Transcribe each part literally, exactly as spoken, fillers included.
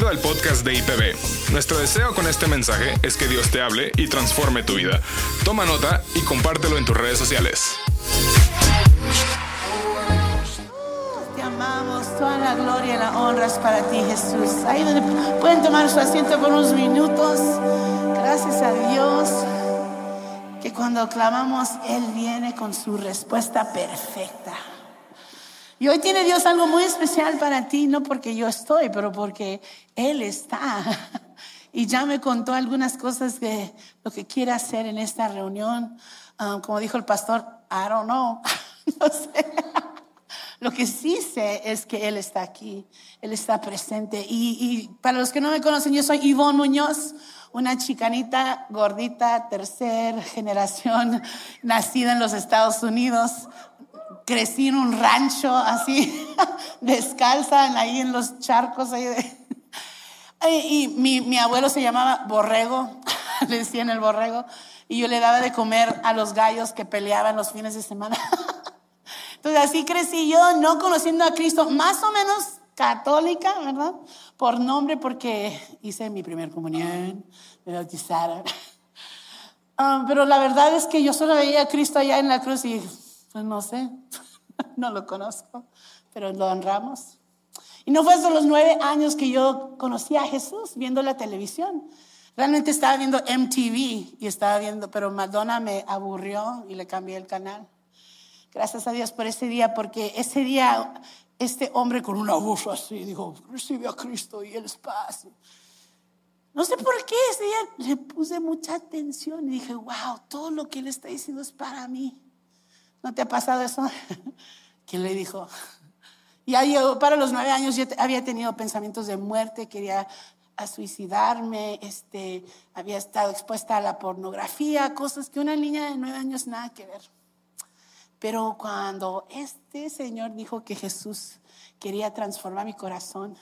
Bienvenido al podcast de I P B. Nuestro deseo con este mensaje es que Dios te hable y transforme tu vida. Toma nota y compártelo en tus redes sociales. Te amamos, toda la gloria y la honra es para ti, Jesús. Ahí donde pueden tomar su asiento por unos minutos. Gracias a Dios que cuando clamamos, Él viene con su respuesta perfecta. Y hoy tiene Dios algo muy especial para ti, no porque yo estoy, pero porque Él está. Y ya me contó algunas cosas de lo que quiere hacer en esta reunión. Um, como dijo el pastor, I don't know. No sé. Lo que sí sé es que Él está aquí, Él está presente. Y, y para los que no me conocen, yo soy Yvonne Muñoz, una chicanita gordita, tercer generación, nacida en los Estados Unidos. Crecí en un rancho así, descalza, ahí en los charcos. Ahí de... Y, y mi, mi abuelo se llamaba Borrego, le decían el Borrego, y yo le daba de comer a los gallos que peleaban los fines de semana. Entonces así crecí yo, no conociendo a Cristo, más o menos católica, ¿verdad? Por nombre, porque hice mi primer comunión, me bautizaron. Um, pero la verdad es que yo solo veía a Cristo allá en la cruz y... pues no sé, no lo conozco, pero lo honramos. Y no fue hasta los nueve años que yo conocí a Jesús viendo la televisión. Realmente estaba viendo M T V y estaba viendo, pero Madonna me aburrió y le cambié el canal. Gracias a Dios por ese día, porque ese día este hombre con una voz así dijo, recibe a Cristo y Él es paz. No sé por qué ese día le puse mucha atención y dije, wow, todo lo que Él está diciendo es para mí. ¿No te ha pasado eso? ¿Quién le dijo? Ya yo, para los nueve años, yo había tenido pensamientos de muerte, quería a suicidarme, este, había estado expuesta a la pornografía, cosas que una niña de nueve años nada que ver. Pero cuando este señor dijo que Jesús quería transformar mi corazón,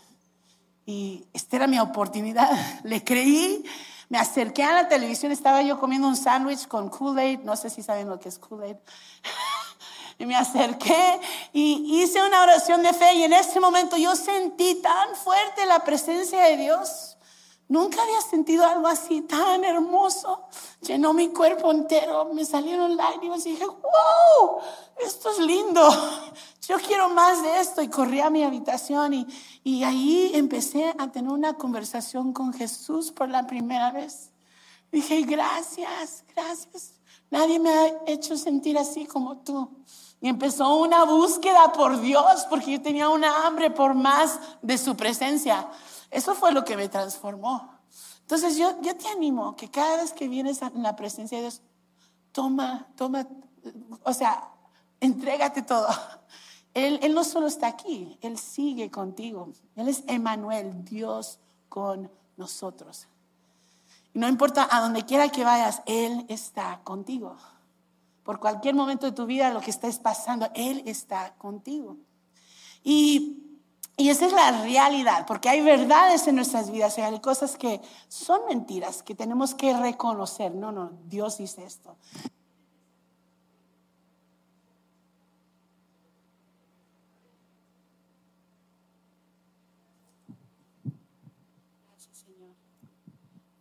y esta era mi oportunidad, le creí. Me acerqué a la televisión, estaba yo comiendo un sándwich con Kool-Aid, no sé si saben lo que es Kool-Aid. Y me acerqué y hice una oración de fe, y en ese momento yo sentí tan fuerte la presencia de Dios. Nunca había sentido algo así tan hermoso. Llenó mi cuerpo entero, me salieron lágrimas y dije, wow, esto es lindo. Yo quiero más de esto. Y corrí a mi habitación y, y ahí empecé a tener una conversación con Jesús por la primera vez. Dije, gracias, gracias. Nadie me ha hecho sentir así como tú. Y empezó una búsqueda por Dios, porque yo tenía una hambre por más de su presencia. Eso fue lo que me transformó. Entonces yo, yo te animo que cada vez que vienes a la presencia de Dios, toma, toma, o sea, entrégate todo. Él, él no solo está aquí, Él sigue contigo. Él es Emmanuel, Dios con nosotros. Y no importa a donde quiera que vayas, Él está contigo. Por cualquier momento de tu vida, lo que estés pasando, Él está contigo. Y, y esa es la realidad, porque hay verdades en nuestras vidas, hay cosas que son mentiras, que tenemos que reconocer. No, no, Dios dice esto.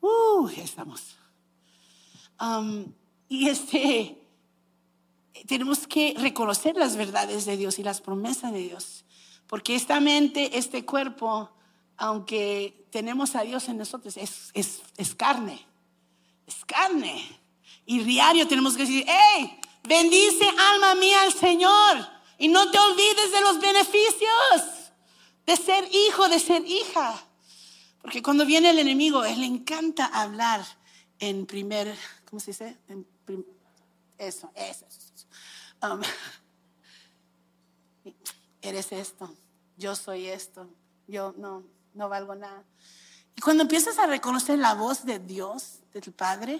Uh, ya estamos. Um, y este, tenemos que reconocer las verdades de Dios y las promesas de Dios. Porque esta mente, este cuerpo, aunque tenemos a Dios en nosotros, es, es, es carne. Es carne. Y diario tenemos que decir, hey, bendice alma mía al Señor. Y no te olvides de los beneficios de ser hijo, de ser hija. Porque cuando viene el enemigo, él le encanta hablar en primer, ¿cómo se dice? En prim, eso, eso. eso. Um, eres esto, yo soy esto, yo no, no valgo nada. Y cuando empiezas a reconocer la voz de Dios, del Padre,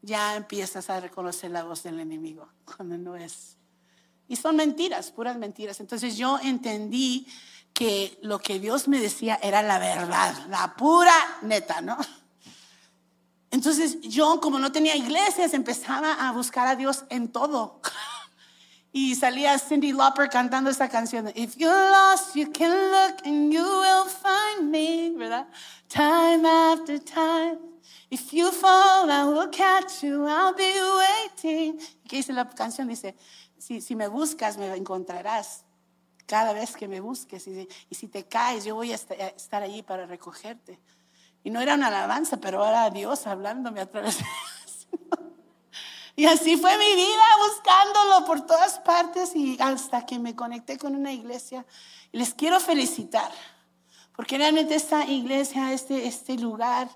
ya empiezas a reconocer la voz del enemigo, cuando no es. Y son mentiras, puras mentiras. Entonces yo entendí que lo que Dios me decía era la verdad, la pura neta, ¿no? Entonces yo, como no tenía iglesias, empezaba a buscar a Dios en todo. Y salía Cindy Lauper cantando esta canción. If you're lost, you can look and you will find me. ¿Verdad? Time after time. If you fall, I will catch you. I'll be waiting. ¿Y qué dice la canción? Dice, si, si me buscas, me encontrarás. Cada vez que me busques. Y, y si te caes, yo voy a estar allí para recogerte. Y no era una alabanza, pero era Dios hablándome a través de eso. Y así fue mi vida, buscándolo por todas partes y hasta que me conecté con una iglesia. Les quiero felicitar, porque realmente esta iglesia, este, este lugar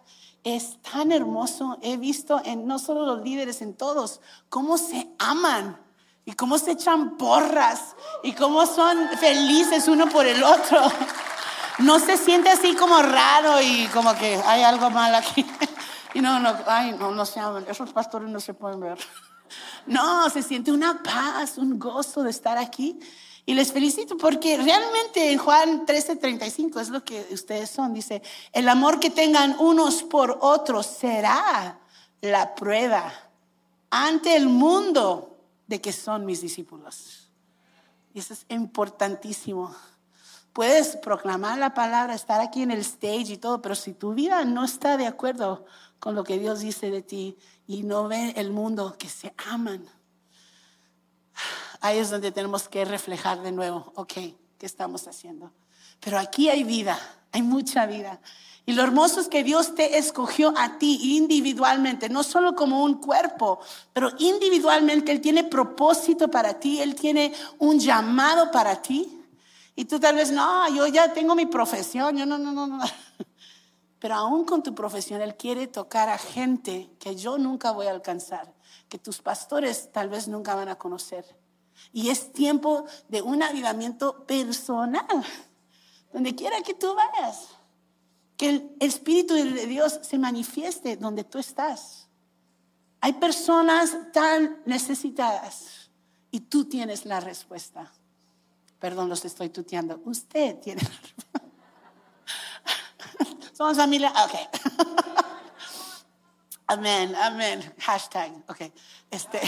es tan hermoso. He visto en no solo los líderes, en todos, cómo se aman y cómo se echan porras y cómo son felices uno por el otro. No se siente así como raro y como que hay algo mal aquí. Y no, no, ay, no, no se aman. Esos pastores no se pueden ver. No, se siente una paz, un gozo de estar aquí. Y les felicito porque realmente en Juan trece treinta y cinco es lo que ustedes son. Dice, el amor que tengan unos por otros será la prueba ante el mundo de que son mis discípulos. Y eso es importantísimo. Puedes proclamar la palabra, estar aquí en el stage y todo, pero si tu vida no está de acuerdo con lo que Dios dice de ti y no ve el mundo que se aman, ahí es donde tenemos que reflejar de nuevo, ok, ¿qué estamos haciendo? Pero aquí hay vida, hay mucha vida. Y lo hermoso es que Dios te escogió a ti individualmente, no solo como un cuerpo, pero individualmente. Él tiene propósito para ti, Él tiene un llamado para ti. Y tú tal vez, no, yo ya tengo mi profesión, yo no, no, no, no. Pero aún con tu profesión, Él quiere tocar a gente que yo nunca voy a alcanzar, que tus pastores tal vez nunca van a conocer. Y es tiempo de un avivamiento personal, donde quiera que tú vayas. Que el Espíritu de Dios se manifieste donde tú estás. Hay personas tan necesitadas y tú tienes la respuesta. Perdón, los estoy tuteando. Usted tiene. Somos familia. Ok. Amén, amén. Hashtag. Ok. Este.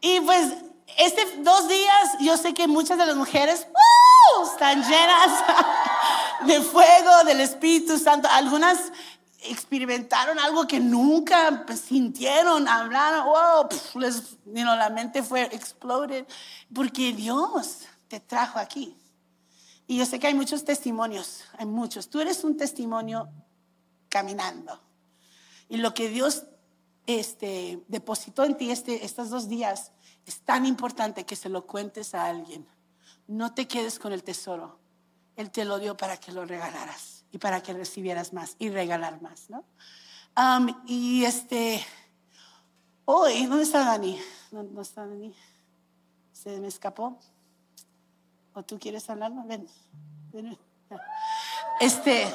Y pues, este dos días, yo sé que muchas de las mujeres ¡uh! Están llenas de fuego, del Espíritu Santo. Algunas experimentaron algo que nunca sintieron, hablaron, wow, pf, les, you know, la mente fue exploded, porque Dios te trajo aquí. Y yo sé que hay muchos testimonios, hay muchos. Tú eres un testimonio caminando. Y lo que Dios este, depositó en ti este, estos dos días es tan importante que se lo cuentes a alguien. No te quedes con el tesoro. Él te lo dio para que lo regalaras. Y para que recibieras más y regalar más, ¿no? Um, y este, hoy, ¿dónde está Dani? ¿Dónde está Dani? ¿Se me escapó? ¿O tú quieres hablar? Ven, ven. Este,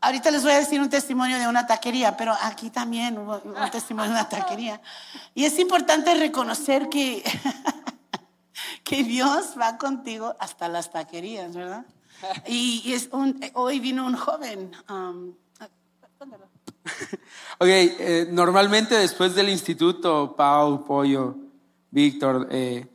ahorita les voy a decir un testimonio de una taquería, pero aquí también hubo un testimonio de una taquería. Y es importante reconocer que, que Dios va contigo hasta las taquerías, ¿verdad? Y es un, hoy vino un joven. Um, ok, eh, normalmente después del instituto, Pau, Pollo, Víctor, eh,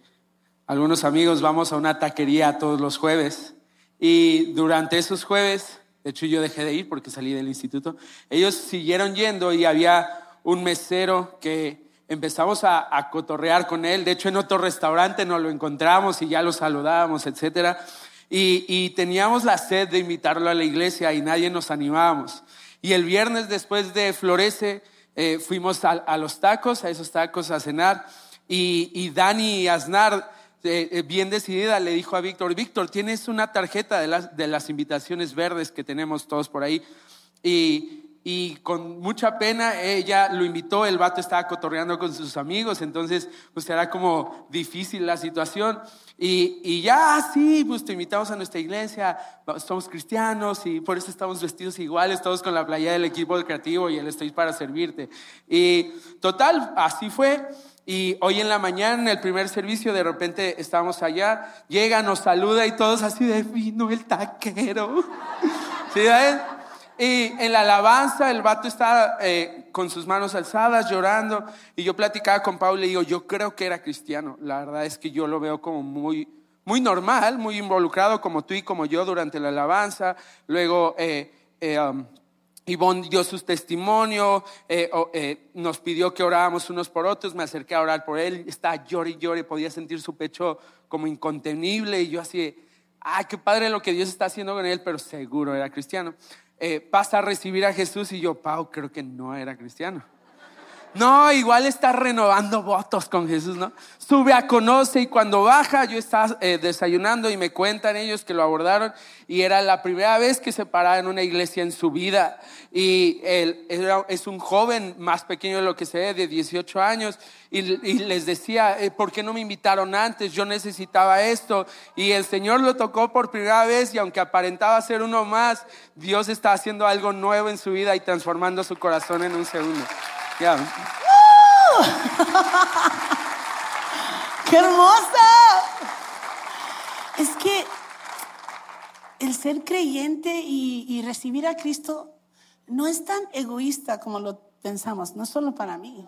algunos amigos vamos a una taquería todos los jueves. Y durante esos jueves, de hecho yo dejé de ir porque salí del instituto, ellos siguieron yendo y había un mesero que empezamos a, a cotorrear con él. De hecho en otro restaurante nos lo encontramos y ya lo saludábamos, etcétera. Y, y teníamos la sed de invitarlo a la iglesia y nadie nos animábamos. Y el viernes después de Florece eh, fuimos a, a los tacos, a esos tacos a cenar. Y, y Dani Aznar, eh, bien decidida, le dijo a Víctor, Víctor, tienes una tarjeta de las, de las invitaciones verdes que tenemos todos por ahí. Y, y con mucha pena ella lo invitó, el vato estaba cotorreando con sus amigos, entonces pues era como difícil la situación. Y, y ya, sí, pues te invitamos a nuestra iglesia, somos cristianos y por eso estamos vestidos iguales, todos con la playera del equipo creativo y el estoy para servirte. Y total, así fue. Y hoy en la mañana, en el primer servicio, de repente estábamos allá, llega, nos saluda y todos así de vino el taquero. ¿Sí, sabes? Y en la alabanza el vato estaba eh, con sus manos alzadas, llorando. Y yo platicaba con Pau y le digo, yo creo que era cristiano. La verdad es que yo lo veo como muy, muy normal, muy involucrado como tú y como yo durante la alabanza. Luego eh, eh, um, Yvonne dio sus testimonios, eh, oh, eh, nos pidió que oráramos unos por otros. Me acerqué a orar por él, estaba llore y llore, podía sentir su pecho como incontenible. Y yo así, ay, qué padre lo que Dios está haciendo con él, pero seguro era cristiano. Eh, pasa a recibir a Jesús y yo, Pau, creo que no era cristiano. No, igual está renovando votos con Jesús, ¿no? Sube a conoce y cuando baja, yo estaba eh, desayunando y me cuentan ellos que lo abordaron y era la primera vez que se paraba en una iglesia en su vida. Y él era, es un joven más pequeño de lo que se ve, de dieciocho años, y, y les decía, eh, ¿por qué no me invitaron antes? Yo necesitaba esto. Y el Señor lo tocó por primera vez y aunque aparentaba ser uno más, Dios está haciendo algo nuevo en su vida y transformando su corazón en un segundo. Yeah. Uh, ¡Qué hermosa! Es que el ser creyente y, y recibir a Cristo no es tan egoísta como lo pensamos, no solo para mí.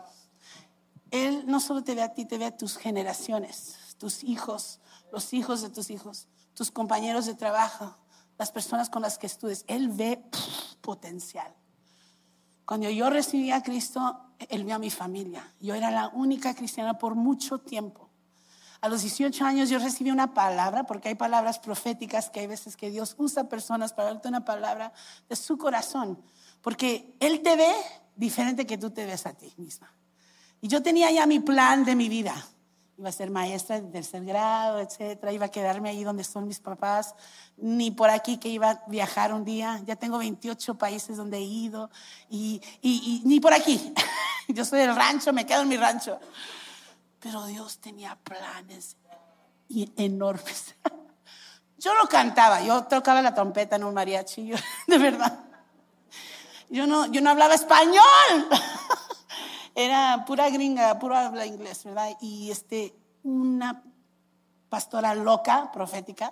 Él no solo te ve a ti, te ve a tus generaciones, tus hijos, los hijos de tus hijos, tus compañeros de trabajo, las personas con las que estudias. Él ve pff, potencial. Cuando yo recibí a Cristo, Él vio a mi familia. Yo era la única cristiana por mucho tiempo. A los dieciocho años yo recibí una palabra, porque hay palabras proféticas que hay veces que Dios usa personas para darte una palabra de su corazón. Porque Él te ve diferente que tú te ves a ti misma. Y yo tenía ya mi plan de mi vida. Iba a ser maestra de tercer grado, etcétera. Iba a quedarme ahí donde son mis papás. Ni por aquí que iba a viajar un día. Ya tengo veintiocho países donde he ido. Y, y, y ni por aquí. Yo soy del rancho, me quedo en mi rancho. Pero Dios tenía planes enormes. Yo lo cantaba. Yo tocaba la trompeta en un mariachi. Yo, de verdad. Yo no, yo no hablaba español. Era pura gringa, puro habla inglés, ¿verdad? Y este, una pastora loca, profética.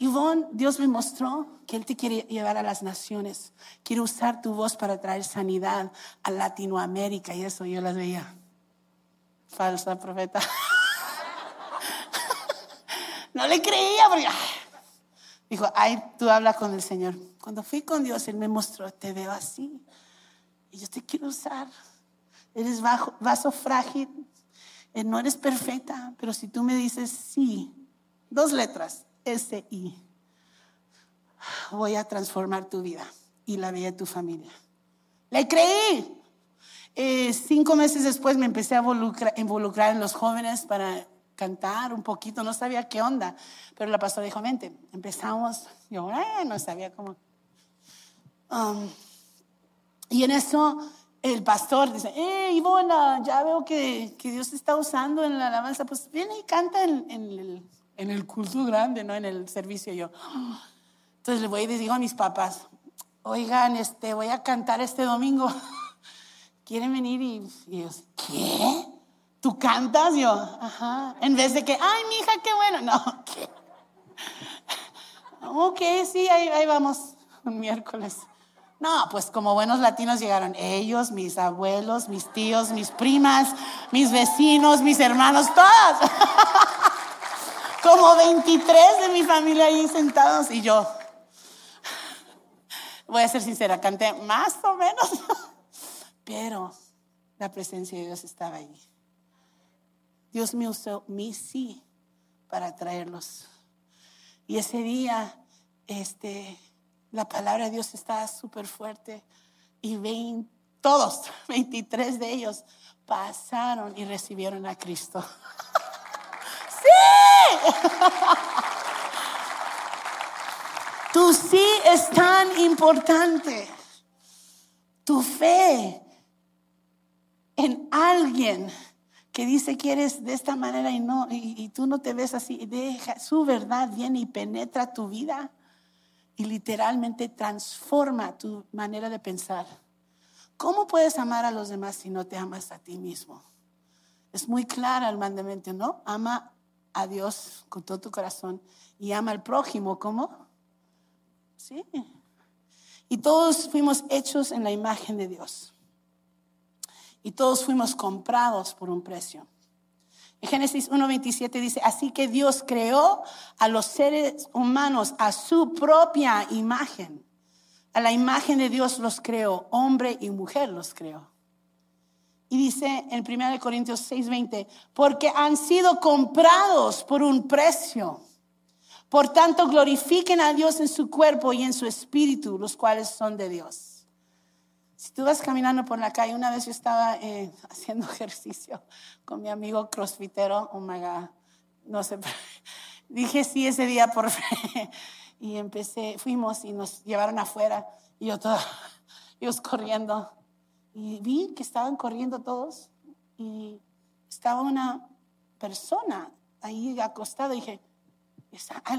Yvonne, Dios me mostró que Él te quiere llevar a las naciones. Quiere usar tu voz para traer sanidad a Latinoamérica. Y eso yo las veía. Falsa profeta. No le creía porque... Dijo, ay, tú habla con el Señor. Cuando fui con Dios, Él me mostró, te veo así. Y yo te quiero usar. Eres bajo, vaso frágil. No eres perfecta. Pero si tú me dices sí, dos letras, S I, voy a transformar tu vida y la vida de tu familia. ¡Le creí! Eh, cinco meses después me empecé a involucrar, involucrar en los jóvenes para cantar un poquito. No sabía qué onda. Pero la pastora dijo, vente, empezamos. Yo eh, no sabía cómo... Um, Y en eso el pastor dice, hey, Ivona, ya veo que, que Dios está usando en la alabanza. Pues viene y canta en, en, el, en el culto grande, ¿no? En el servicio. Yo, oh. Entonces le voy y les digo a mis papás, oigan, este, voy a cantar este domingo. ¿Quieren venir? Y, y ellos, ¿qué? ¿Tú cantas? Yo, ajá. En vez de que, ay, mija, qué bueno. No, ¿qué? Ok, sí, ahí, ahí vamos un miércoles. No, pues como buenos latinos llegaron ellos, mis abuelos, mis tíos, mis primas, mis vecinos, mis hermanos, todos. Como veintitrés de mi familia ahí sentados y yo. Voy a ser sincera, canté más o menos, pero la presencia de Dios estaba ahí. Dios me usó mi sí para traerlos. Y ese día, este... la palabra de Dios está súper fuerte y vein, todos, veintitrés de ellos pasaron y recibieron a Cristo. ¡Sí! Tu sí es tan importante. Tu fe en alguien que dice que eres de esta manera y, no, y, y tú no te ves así. Deja, su verdad viene y penetra tu vida. Y literalmente transforma tu manera de pensar. ¿Cómo puedes amar a los demás si no te amas a ti mismo? Es muy clara el mandamiento, ¿no? Ama a Dios con todo tu corazón y ama al prójimo, ¿cómo? Sí. Y todos fuimos hechos en la imagen de Dios. Y todos fuimos comprados por un precio. En Génesis uno veintisiete dice, así que Dios creó a los seres humanos a su propia imagen. A la imagen de Dios los creó, hombre y mujer los creó. Y dice en primera de Corintios seis veinte, porque han sido comprados por un precio. Por tanto, glorifiquen a Dios en su cuerpo y en su espíritu, los cuales son de Dios. Si tú vas caminando por la calle, una vez yo estaba eh, haciendo ejercicio con mi amigo crossfitero, oh my God, no sé, dije sí ese día por fe. Y empecé, fuimos y nos llevaron afuera y yo todo, ellos corriendo. Y vi que estaban corriendo todos y estaba una persona ahí acostada. Y dije,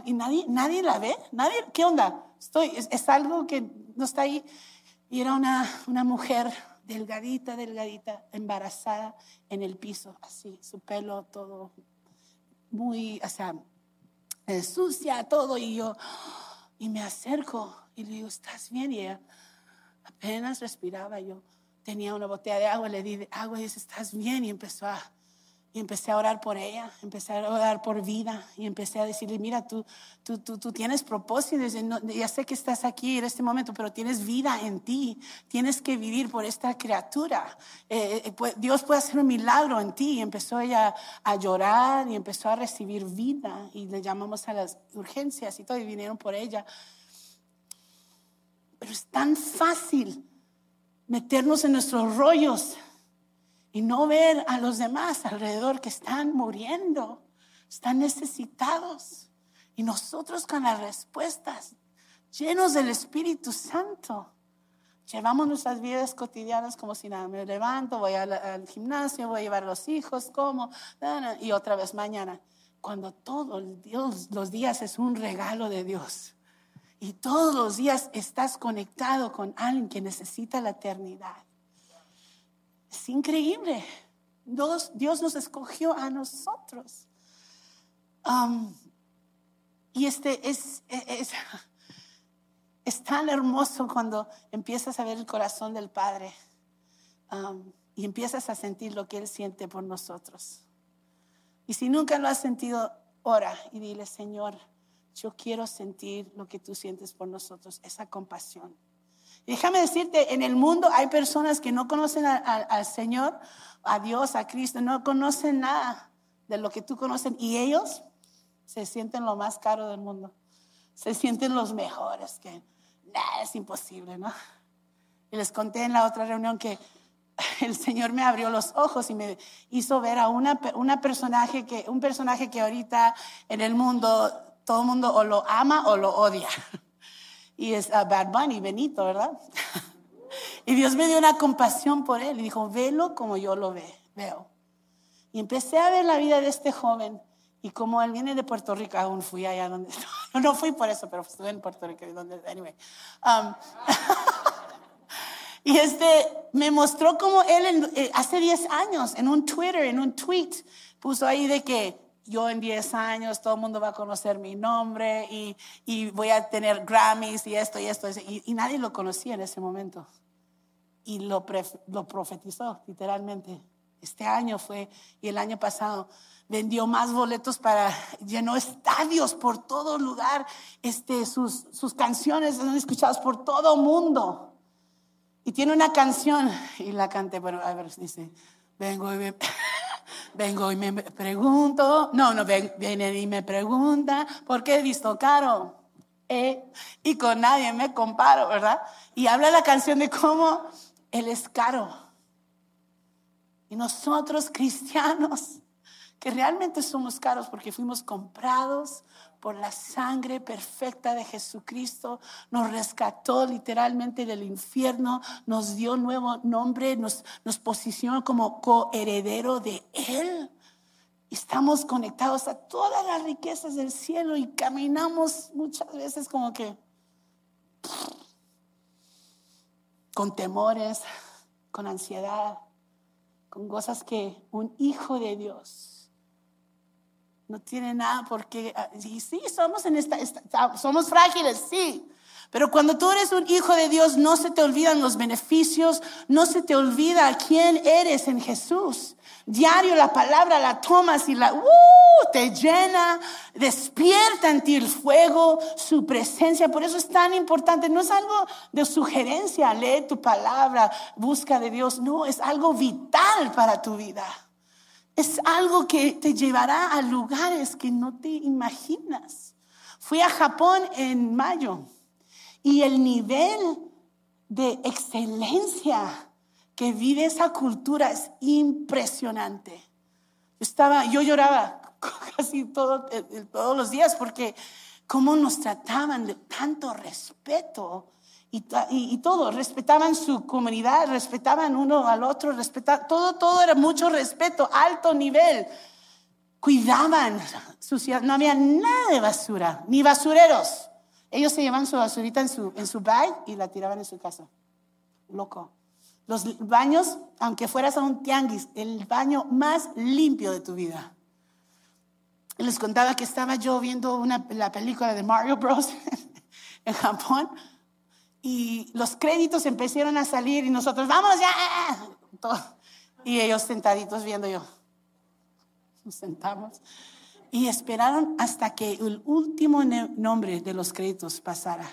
¿y nadie, nadie la ve? ¿Nadie? ¿Qué onda? Estoy, es, es algo que no está ahí. Y era una, una mujer delgadita, delgadita, embarazada en el piso, así, su pelo todo muy, o sea, sucia, todo. Y yo, y me acerco y le digo, ¿estás bien? Y ella apenas respiraba. Yo tenía una botella de agua, le di de agua y dice, ¿estás bien? Y empezó a, y empecé a orar por ella, empecé a orar por vida y empecé a decirle, mira, tú, tú, tú, tú tienes propósito, no, ya sé que estás aquí en este momento, pero tienes vida en ti, tienes que vivir por esta criatura, eh, eh, pues, Dios puede hacer un milagro en ti. Y empezó ella a, a llorar y empezó a recibir vida y le llamamos a las urgencias y todo y vinieron por ella. Pero es tan fácil meternos en nuestros rollos y no ver a los demás alrededor que están muriendo, están necesitados. Y nosotros con las respuestas, llenos del Espíritu Santo, llevamos nuestras vidas cotidianas como si nada. Me levanto, voy al, al gimnasio, voy a llevar a los hijos, como, y otra vez mañana. Cuando todos los días es un regalo de Dios. Y todos los días estás conectado con alguien que necesita la eternidad. Es increíble. Dios, Dios nos escogió a nosotros. Um, y este es, es, es, es tan hermoso cuando empiezas a ver el corazón del Padre. Um, y empiezas a sentir lo que Él siente por nosotros. Y si nunca lo has sentido, ora y dile, Señor, yo quiero sentir lo que tú sientes por nosotros, esa compasión. Y déjame decirte, en el mundo hay personas que no conocen a, a, al Señor, a Dios, a Cristo, no conocen nada de lo que tú conoces. Y ellos se sienten lo más caro del mundo. Se sienten los mejores, que nah, es imposible, ¿no? Y les conté en la otra reunión que el Señor me abrió los ojos y me hizo ver a una, una personaje que, un personaje que ahorita en el mundo... todo el mundo o lo ama o lo odia. Y es a Bad Bunny, Benito, ¿verdad? Y Dios me dio una compasión por él. Y dijo, velo como yo lo ve, veo. Y empecé a ver la vida de este joven. Y como él viene de Puerto Rico, aún fui allá donde... No, no fui por eso, pero estuve en Puerto Rico. Donde, anyway. Um, y este me mostró como él en, hace diez años, en un Twitter, en un tweet, puso ahí de que yo en diez años todo el mundo va a conocer mi nombre y, y voy a tener Grammys y esto y esto. Y, y nadie lo conocía en ese momento. Y lo, pre, lo profetizó literalmente. Este año fue y el año pasado vendió más boletos para, llenó estadios por todo lugar. Este, sus, sus canciones son escuchadas por todo mundo. Y tiene una canción y la canté, bueno, a ver, dice, vengo y me... Vengo y me pregunto, no, no, ven, vienen y me preguntan, ¿por qué he visto caro? Eh, y con nadie me comparo, ¿verdad? Y habla la canción de cómo Él es caro. Y nosotros cristianos, que realmente somos caros porque fuimos comprados por la sangre perfecta de Jesucristo, nos rescató literalmente del infierno, nos dio nuevo nombre, nos, nos posicionó como coheredero de Él. Estamos conectados a todas las riquezas del cielo y caminamos muchas veces como que con temores, con ansiedad, con cosas que un hijo de Dios No tiene nada porque, y sí, somos, en esta, esta, somos frágiles, sí. Pero cuando tú eres un hijo de Dios, no se te olvidan los beneficios, no se te olvida quién eres en Jesús. Diario la palabra la tomas y la uh, te llena, despierta en ti el fuego, su presencia. Por eso es tan importante, no es algo de sugerencia, lee tu palabra, busca de Dios. No, es algo vital para tu vida. Es algo que te llevará a lugares que no te imaginas. Fui a Japón en mayo. Y el nivel de excelencia que vive esa cultura es impresionante. Yo estaba, yo lloraba casi todo, todos los días porque cómo nos trataban de tanto respeto y, y, y todo. Respetaban su comunidad, respetaban uno al otro, respetaban, todo, todo era mucho respeto, alto nivel. Cuidaban su ciudad, no había nada de basura, ni basureros. Ellos se llevan su basurita en su, en su bag y la tiraban en su casa. Loco. Los baños, aunque fueras a un tianguis, el baño más limpio de tu vida. Les contaba que estaba yo viendo una, la película de Mario Bros. En Japón y los créditos empezaron a salir y nosotros, ¡vámonos ya! Todo. Y ellos sentaditos viendo yo. Nos sentamos. Y esperaron hasta que el último nombre de los créditos pasara.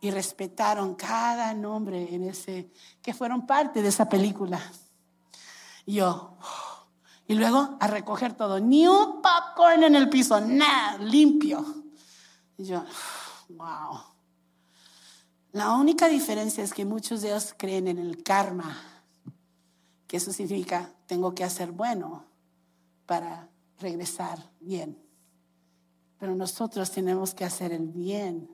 Y respetaron cada nombre en ese, que fueron parte de esa película. Y yo, y luego a recoger todo. Ni un popcorn en el piso, nada, limpio. Y yo, wow. La única diferencia es que muchos de ellos creen en el karma. Que eso significa, tengo que hacer bueno para regresar bien, pero nosotros tenemos que hacer el bien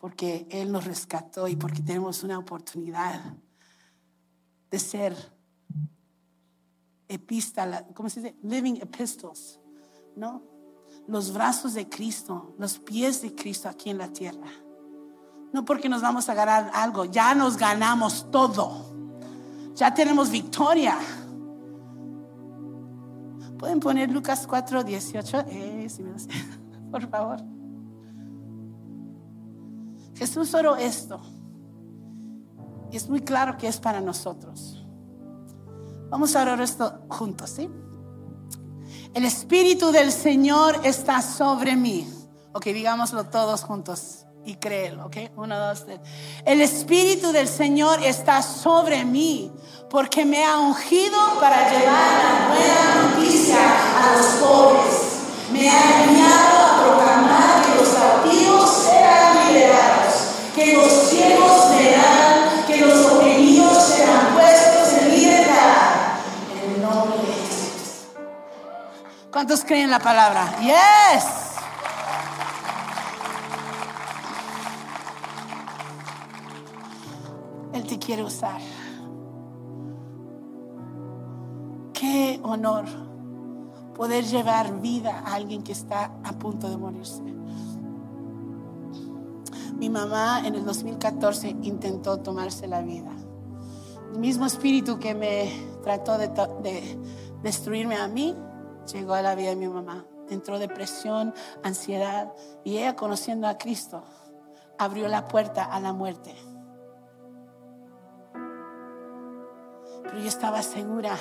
porque Él nos rescató y porque tenemos una oportunidad de ser epístola, ¿cómo se dice? Living epistles, ¿no? Los brazos de Cristo, los pies de Cristo aquí en la tierra. No porque nos vamos a ganar algo, ya nos ganamos todo, ya tenemos victoria. ¿Pueden poner Lucas cuatro dieciocho? Eh, si me lo sé, por favor. Jesús oró esto. Y es muy claro que es para nosotros. Vamos a orar esto juntos, ¿sí? El Espíritu del Señor está sobre mí. Ok, digámoslo todos juntos y créelo, ¿ok? Uno, dos, tres. El Espíritu del Señor está sobre mí porque me ha ungido para llevar la buena noticia a los pobres. Me ha enviado a proclamar que los cautivos serán liberados, que los ciegos verán, que los oprimidos serán puestos en libertad. En el nombre de Jesús. ¿Cuántos creen la palabra? Yes. Te quiere usar. Qué honor poder llevar vida a alguien que está a punto de morirse. Mi mamá en el dos mil catorce intentó tomarse la vida. El mismo espíritu que me trató de, de destruirme a mí llegó a la vida de mi mamá. Entró depresión, ansiedad y ella, conociendo a Cristo, abrió la puerta a la muerte. Pero yo estaba segura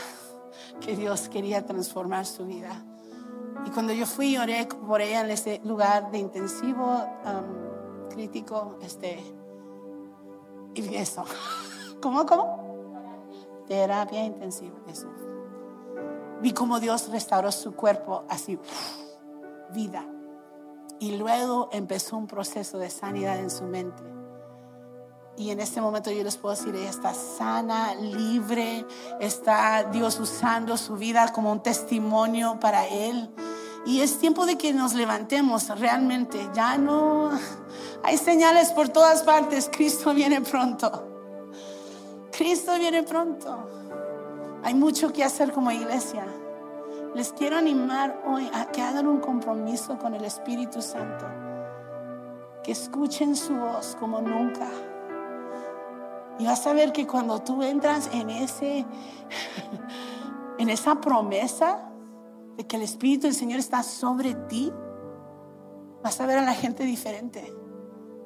que Dios quería transformar su vida. Y cuando yo fui, oré por ella en ese lugar de intensivo, um, crítico, este, y eso. ¿Cómo, cómo? Terapia intensiva, eso. Vi cómo Dios restauró su cuerpo, así, vida. Y luego empezó un proceso de sanidad en su mente. Y en este momento yo les puedo decir, ella está sana, libre, está Dios usando su vida como un testimonio para Él. Y es tiempo de que nos levantemos realmente. Ya no, hay señales por todas partes, Cristo viene pronto. Cristo viene pronto. Hay mucho que hacer como iglesia. Les quiero animar hoy a que hagan un compromiso con el Espíritu Santo. Que escuchen su voz como nunca. Y vas a ver que cuando tú entras en ese, en esa promesa de que el Espíritu del Señor está sobre ti, vas a ver a la gente diferente.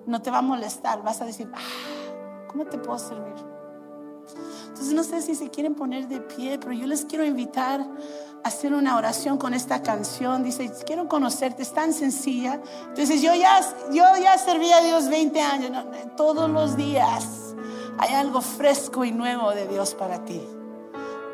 No te va a molestar, vas a decir, ah, ¿cómo te puedo servir? Entonces no sé si se quieren poner de pie, pero yo les quiero invitar a hacer una oración con esta canción. Dice, quiero conocerte, es tan sencilla. Entonces yo ya, yo ya serví a Dios veinte años, no, todos los días hay algo fresco y nuevo de Dios para ti.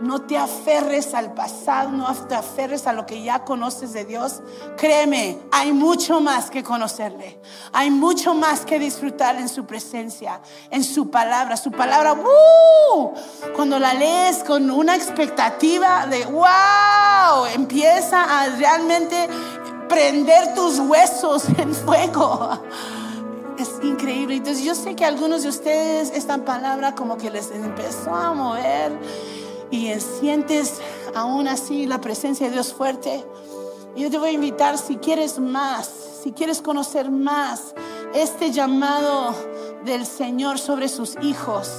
No te aferres al pasado, no te aferres a lo que ya conoces de Dios. Créeme, hay mucho más que conocerle. Hay mucho más que disfrutar en su presencia, en su palabra. Su palabra, ¡uh! Cuando la lees con una expectativa de ¡wow! Empieza a realmente prender tus huesos en fuego. Es increíble. Entonces yo sé que algunos de ustedes esta palabra como que les empezó a mover y sientes aún así la presencia de Dios fuerte. Yo te voy a invitar, si quieres más, si quieres conocer más este llamado del Señor sobre sus hijos,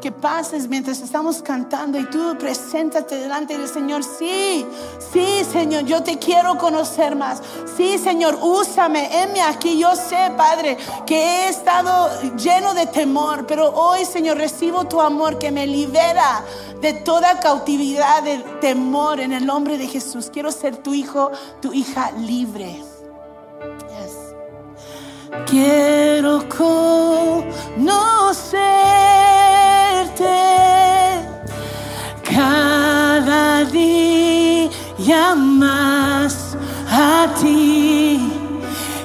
que pases mientras estamos cantando y tú preséntate delante del Señor. Sí, sí Señor, yo te quiero conocer más. Sí Señor, úsame, heme aquí. Yo sé Padre que he estado lleno de temor, pero hoy Señor recibo tu amor que me libera de toda cautividad de temor en el nombre de Jesús. Quiero ser tu hijo, tu hija libre. Quiero conocerte cada día más a ti,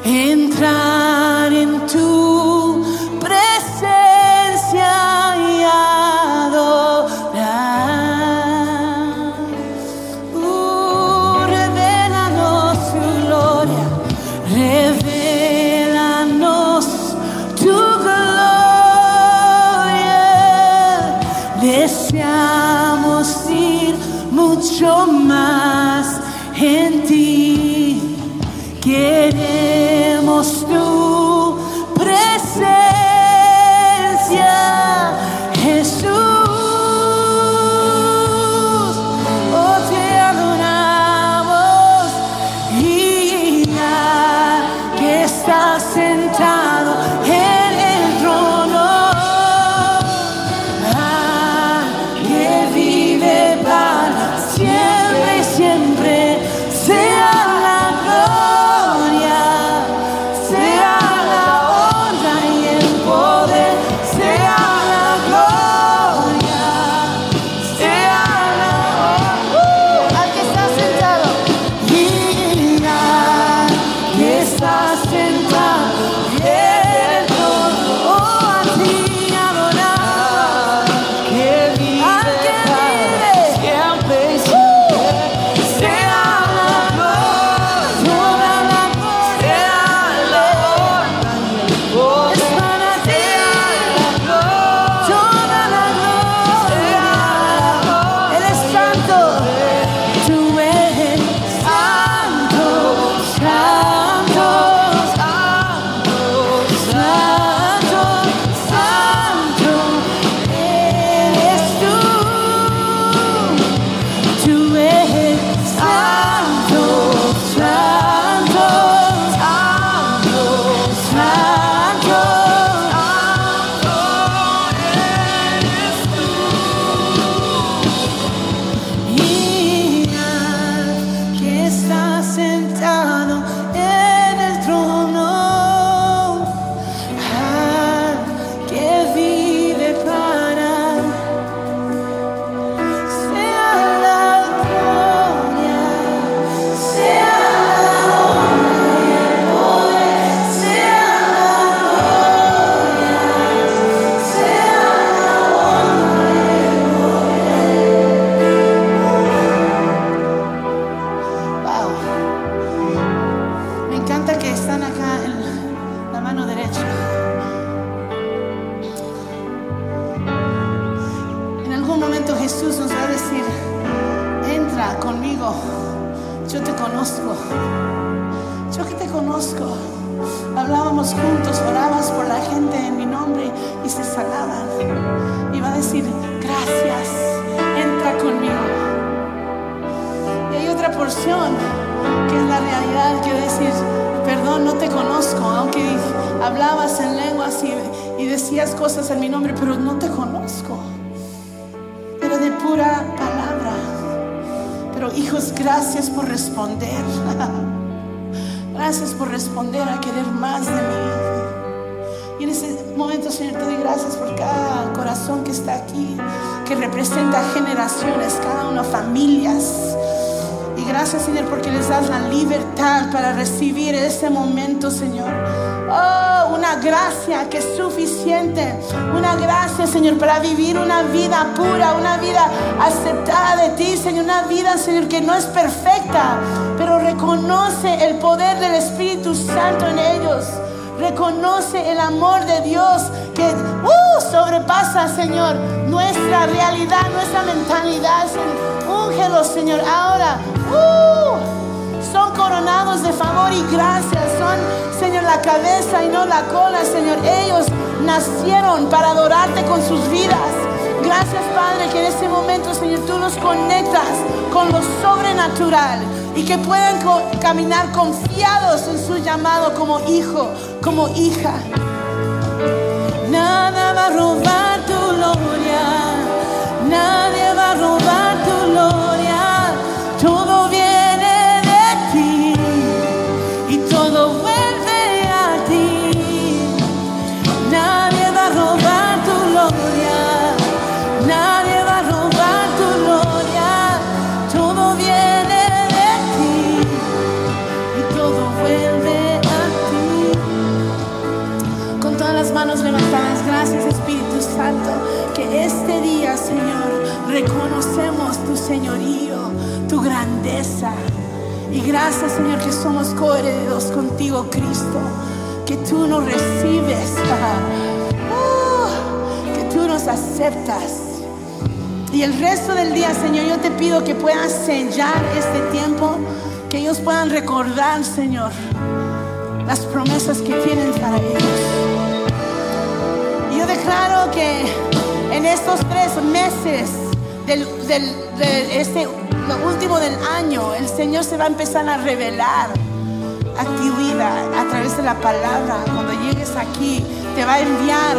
entrar en tu presencia y adorar. Uh, revélanos tu gloria, revélanos mucho más en ti. Queremos tu presencia, Jesús. Oh, te adoramos y ya que estás sentado en el trono, ah, que vive para siempre y siempre, sea la gloria, sea la honra y el poder, sea la gloria, sea la honra. Al que está sentado, mira, que está sentado, viendo, oh, a ti adorar, que vive. porción, que es la realidad, que decir, perdón, no te conozco, aunque hablabas en lenguas y, y decías cosas en mi nombre, pero no te conozco. Era de pura palabra. Pero hijos, gracias por responder. Gracias por responder a querer más de mí. Y en ese momento, Señor, te doy gracias por cada corazón que está aquí, que representa generaciones, cada una, familias. Y gracias, Señor, porque les das la libertad para recibir ese momento, Señor. Oh, una gracia que es suficiente. Una gracia, Señor, para vivir una vida pura, una vida aceptada de ti, Señor. Una vida, Señor, que no es perfecta, pero reconoce el poder del Espíritu Santo en ellos. Reconoce el amor de Dios que uh, sobrepasa, Señor, nuestra realidad, nuestra mentalidad, Señor. Úngelos, Señor, ahora. Uh, son coronados de favor y gracia. Son, Señor, la cabeza y no la cola, Señor. Ellos nacieron para adorarte con sus vidas. Gracias, Padre, que en este momento, Señor, tú los conectas con lo sobrenatural y que puedan co- caminar confiados en su llamado como hijo, como hija. Nada va a robar tu gloria, nadie va a robar tu gloria, todo viene de ti y todo vuelve a ti. Nadie va a robar tu gloria, nadie va a robar tu gloria, todo viene de ti y todo vuelve a ti. Con todas las manos levantadas, gracias, Espíritu Santo, que este día, Señor, reconocemos tu señorío, tu grandeza. Y gracias, Señor, que somos coherederos contigo, Cristo, que tú nos recibes, uh, que tú nos aceptas. Y el resto del día, Señor, yo te pido que puedas sellar este tiempo, que ellos puedan recordar, Señor, las promesas que tienen para ellos. Y yo declaro que en estos tres meses del, del, de este, lo último del año, el Señor se va a empezar a revelar a tu vida a través de la palabra. Cuando llegues aquí, te va a enviar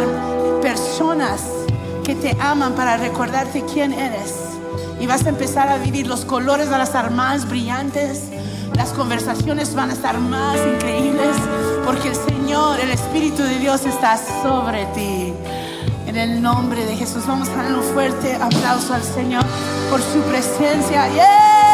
personas que te aman para recordarte quién eres. Y vas a empezar a vivir, los colores van a estar más brillantes, las conversaciones van a estar más increíbles, porque el Señor, el Espíritu de Dios está sobre ti. En el nombre de Jesús, vamos a darle un fuerte aplauso al Señor por su presencia. ¡Yeah!